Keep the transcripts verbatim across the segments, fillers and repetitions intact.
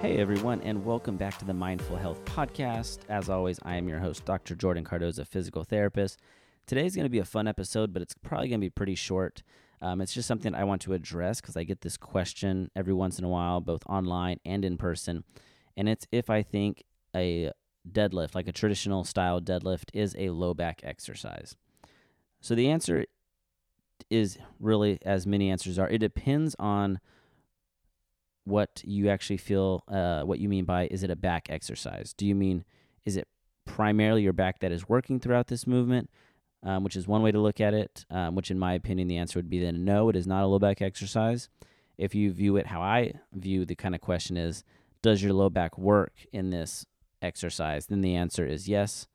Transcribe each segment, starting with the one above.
Hey everyone, and welcome back to the Mindful Health Podcast. As always, I am your host, Doctor Jordan Cardoza, physical therapist. Today's going to be a fun episode, but it's probably going to be pretty short. Um, it's just something I want to address because I get this question every once in a while, both online and in person. And it's if I think a deadlift, like a traditional style deadlift, is a low back exercise. So the answer is really, as many answers are, it depends on what you actually feel, uh, what you mean by, is it a back exercise? Do you mean, is it primarily your back that is working throughout this movement, um, which is one way to look at it, um, which in my opinion, the answer would be then no, it is not a low back exercise. If you view it how I view the kind of question is, does your low back work in this exercise? Then the answer is yes,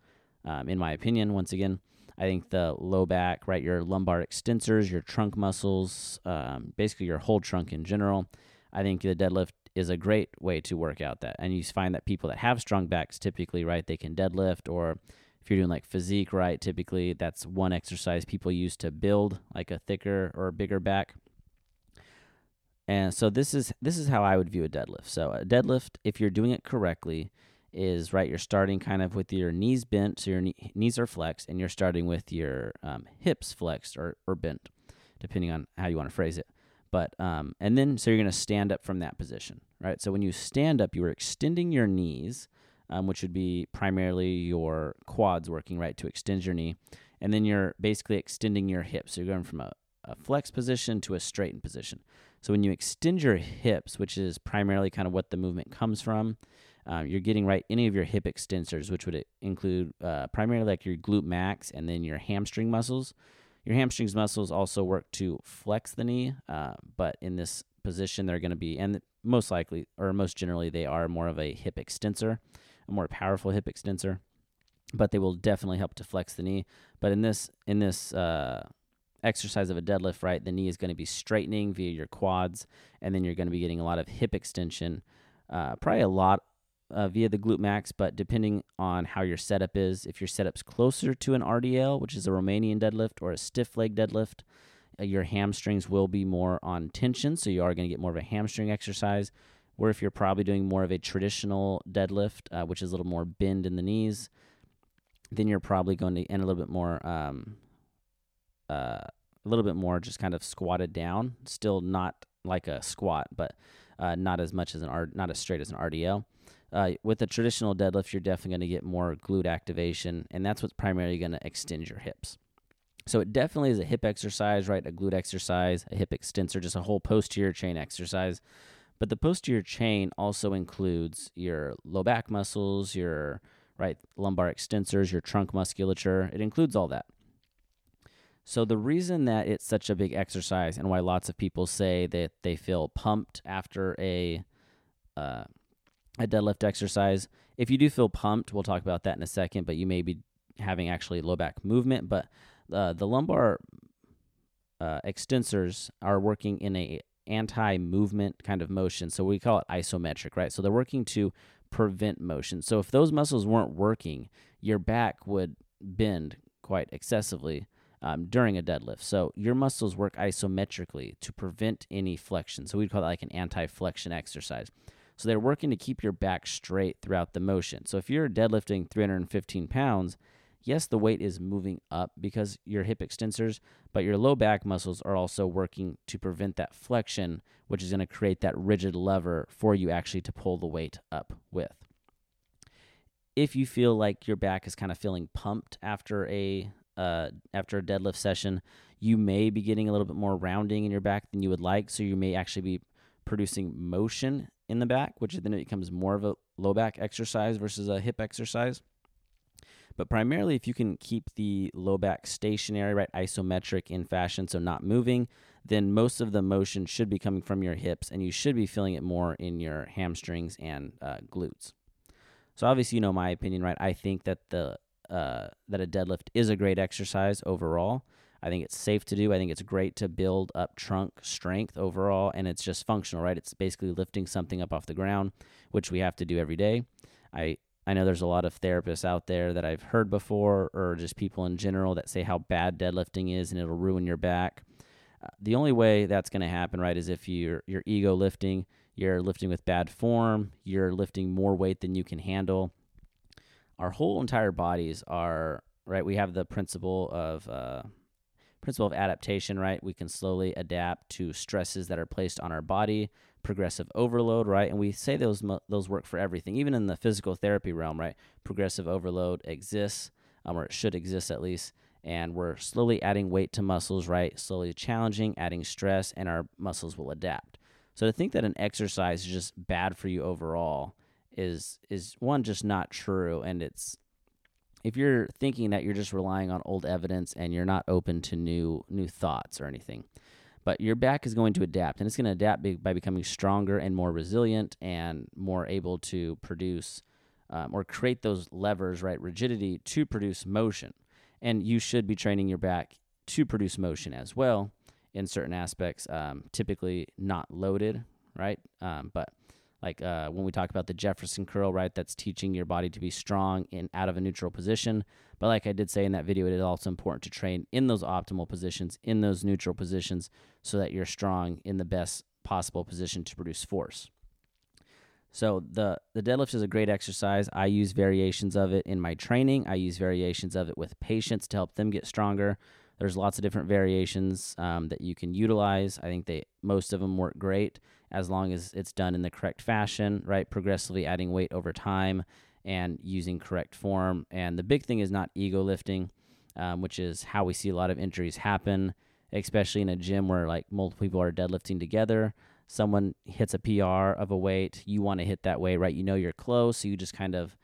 um, in my opinion. Once again, I think the low back, right, your lumbar extensors, your trunk muscles, um, basically your whole trunk in general, I think the deadlift is a great way to work out that. And you find that people that have strong backs typically, right, they can deadlift, or if you're doing like physique, right, typically that's one exercise people use to build like a thicker or bigger back. And so this is this is how I would view a deadlift. So a deadlift, if you're doing it correctly, is, right, you're starting kind of with your knees bent, so your knee, knees are flexed, and you're starting with your um, hips flexed or, or bent, depending on how you want to phrase it. But um, and then so you're going to stand up from that position, right? So when you stand up, you are extending your knees, um, which would be primarily your quads working, right, to extend your knee. And then you're basically extending your hips. So you're going from a, a flexed position to a straightened position. So when you extend your hips, which is primarily kind of what the movement comes from, um, you're getting, right, any of your hip extensors, which would include uh, primarily like your glute max and then your hamstring muscles. Your hamstrings muscles also work to flex the knee, uh, but in this position, they're going to be, and most likely, or most generally, they are more of a hip extensor, a more powerful hip extensor, but they will definitely help to flex the knee. But in this in this uh, exercise of a deadlift, right, the knee is going to be straightening via your quads, and then you're going to be getting a lot of hip extension, uh, probably a lot Uh, via the glute max, but depending on how your setup is, if your setup's closer to an R D L, which is a Romanian deadlift, or a stiff leg deadlift, uh, your hamstrings will be more on tension, so you are going to get more of a hamstring exercise, where if you're probably doing more of a traditional deadlift, uh, which is a little more bend in the knees, then you're probably going to end a little bit more, um, uh, a little bit more just kind of squatted down, still not like a squat, but uh, not as much as an R, not as straight as an R D L. Uh, with a traditional deadlift, you're definitely going to get more glute activation, and that's what's primarily going to extend your hips. So it definitely is a hip exercise, right? A glute exercise, a hip extensor, just a whole posterior chain exercise. But the posterior chain also includes your low back muscles, your right lumbar extensors, your trunk musculature. It includes all that. So the reason that it's such a big exercise and why lots of people say that they feel pumped after a uh, a deadlift exercise, if you do feel pumped, we'll talk about that in a second, but you may be having actually low back movement, but uh, the lumbar uh, extensors are working in a anti-movement kind of motion, so we call it isometric, right? So they're working to prevent motion. So if those muscles weren't working, your back would bend quite excessively um, during a deadlift. So your muscles work isometrically to prevent any flexion, so we'd call that like an anti-flexion exercise. So they're working to keep your back straight throughout the motion. So if you're deadlifting three hundred fifteen pounds, yes, the weight is moving up because your hip extensors, but your low back muscles are also working to prevent that flexion, which is going to create that rigid lever for you actually to pull the weight up with. If you feel like your back is kind of feeling pumped after a uh, after a deadlift session, you may be getting a little bit more rounding in your back than you would like, so you may actually be producing motion in the back, which then it becomes more of a low back exercise versus a hip exercise. But primarily, if you can keep the low back stationary, right, isometric in fashion, so not moving, then most of the motion should be coming from your hips, and you should be feeling it more in your hamstrings and uh, glutes. So obviously, you know my opinion, right? I think that the uh, that a deadlift is a great exercise overall. I think it's safe to do. I think it's great to build up trunk strength overall, and it's just functional, right? It's basically lifting something up off the ground, which we have to do every day. I, I know there's a lot of therapists out there that I've heard before, or just people in general that say how bad deadlifting is and it'll ruin your back. Uh, the only way that's going to happen, right, is if you're, you're ego lifting, you're lifting with bad form, you're lifting more weight than you can handle. Our whole entire bodies are, right, we have the principle of uh, principle of adaptation, right? We can slowly adapt to stresses that are placed on our body, progressive overload, right? And we say those those work for everything, even in the physical therapy realm, right? Progressive overload exists, um, or it should exist at least, and we're slowly adding weight to muscles, right? Slowly challenging, adding stress, and our muscles will adapt. So to think that an exercise is just bad for you overall is, is one, just not true. And it's, if you're thinking that, you're just relying on old evidence and you're not open to new new thoughts or anything. But your back is going to adapt, and it's going to adapt by becoming stronger and more resilient and more able to produce um, or create those levers, right, rigidity to produce motion. And you should be training your back to produce motion as well in certain aspects, um, typically not loaded, right? Um, but like uh, when we talk about the Jefferson curl, right, that's teaching your body to be strong and out of a neutral position. But like I did say in that video, it is also important to train in those optimal positions, in those neutral positions, so that you're strong in the best possible position to produce force. So the, the deadlift is a great exercise. I use variations of it in my training. I use variations of it with patients to help them get stronger. There's lots of different variations um, that you can utilize. I think they most of them work great as long as it's done in the correct fashion, right? Progressively adding weight over time and using correct form. And the big thing is not ego lifting, um, which is how we see a lot of injuries happen, especially in a gym where like multiple people are deadlifting together. Someone hits a P R of a weight, you want to hit that weight, right? You know you're close, so you just kind of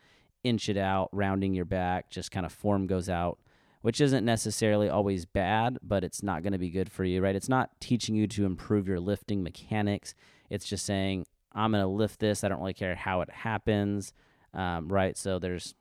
inch it out, rounding your back, just kind of form goes out, which isn't necessarily always bad, but it's not going to be good for you, right? It's not teaching you to improve your lifting mechanics. It's just saying, I'm going to lift this. I don't really care how it happens, um, right? So there's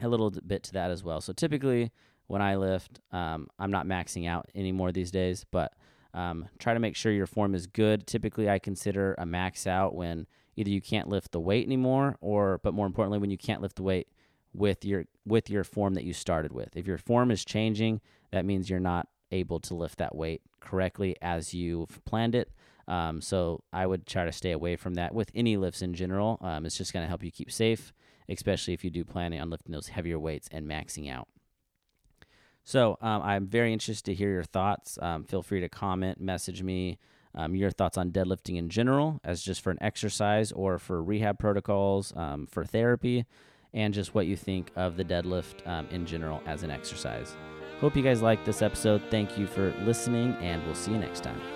a little bit to that as well. So typically when I lift, um, I'm not maxing out anymore these days, but Um, try to make sure your form is good. Typically, I consider a max out when either you can't lift the weight anymore, or, but more importantly, when you can't lift the weight with your with your form that you started with. If your form is changing, that means you're not able to lift that weight correctly as you've planned it. Um, so I would try to stay away from that with any lifts in general. Um, it's just going to help you keep safe, especially if you do plan on lifting those heavier weights and maxing out. So um, I'm very interested to hear your thoughts. Um, feel free to comment, message me um, your thoughts on deadlifting in general, as just for an exercise or for rehab protocols, um, for therapy, and just what you think of the deadlift um, in general as an exercise. Hope you guys liked this episode. Thank you for listening, and we'll see you next time.